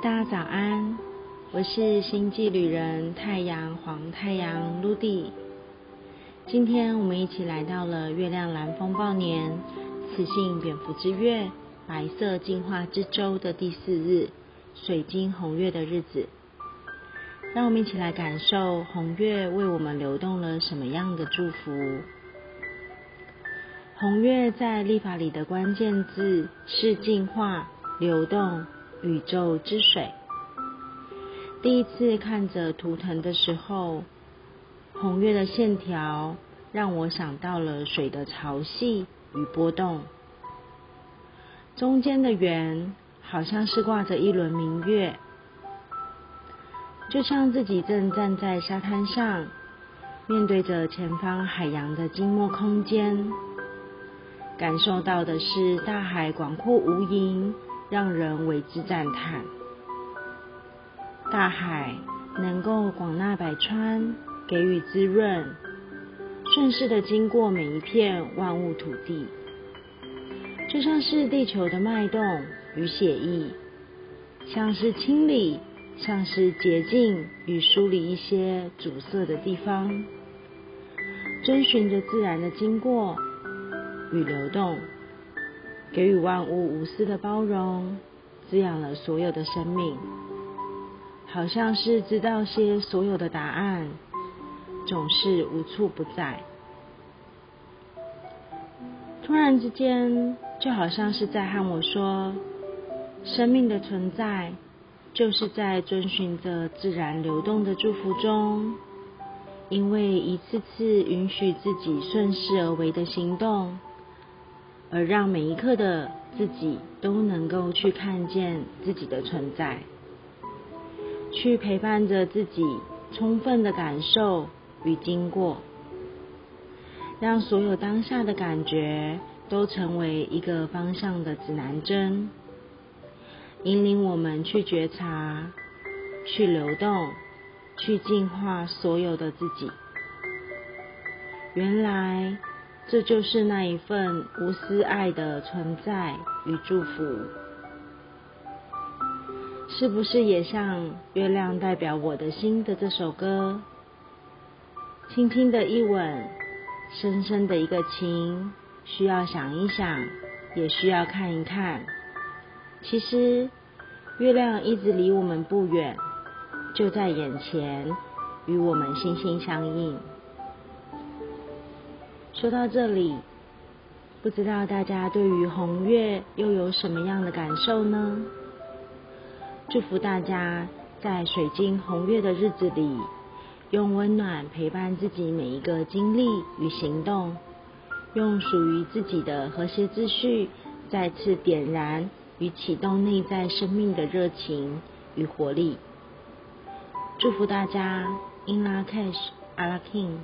大家早安，我是星际旅人太阳黄太阳陆地。今天我们一起来到了月亮蓝风暴年雌性蝙蝠之月白色进化之周的第4日，水晶红月的日子。让我们一起来感受红月为我们流动了什么样的祝福。红月在历法里的关键字是进化、流动、宇宙之水。第一次看着图腾的时候，红月的线条让我想到了水的潮汐与波动，中间的圆好像是挂着一轮明月，就像自己正站在沙滩上，面对着前方海洋的静默空间，感受到的是大海广阔无垠，让人为之赞叹。大海能够广纳百川，给予滋润，顺势的经过每一片万物土地，就像是地球的脉动与血液，像是清理，像是洁净与梳理一些阻塞的地方，遵循着自然的经过与流动，给予万物无私的包容，滋养了所有的生命，好像是知道些所有的答案，总是无处不在。突然之间，就好像是在和我说，生命的存在就是在遵循着自然流动的祝福中，因为一次次允许自己顺势而为的行动，而让每一刻的自己都能够去看见自己的存在，去陪伴着自己充分的感受与经过，让所有当下的感觉都成为一个方向的指南针，引领我们去觉察、去流动、去净化所有的自己。原来这就是那一份无私爱的存在与祝福。是不是也像月亮代表我的心的这首歌，轻轻的一吻，深深的一个情，需要想一想，也需要看一看。其实月亮一直离我们不远，就在眼前，与我们心心相印。说到这里，不知道大家对于红月又有什么样的感受呢？祝福大家在水晶红月的日子里，用温暖陪伴自己每一个经历与行动，用属于自己的和谐秩序再次点燃与启动内在生命的热情与活力。祝福大家 Ina Cash Ala King。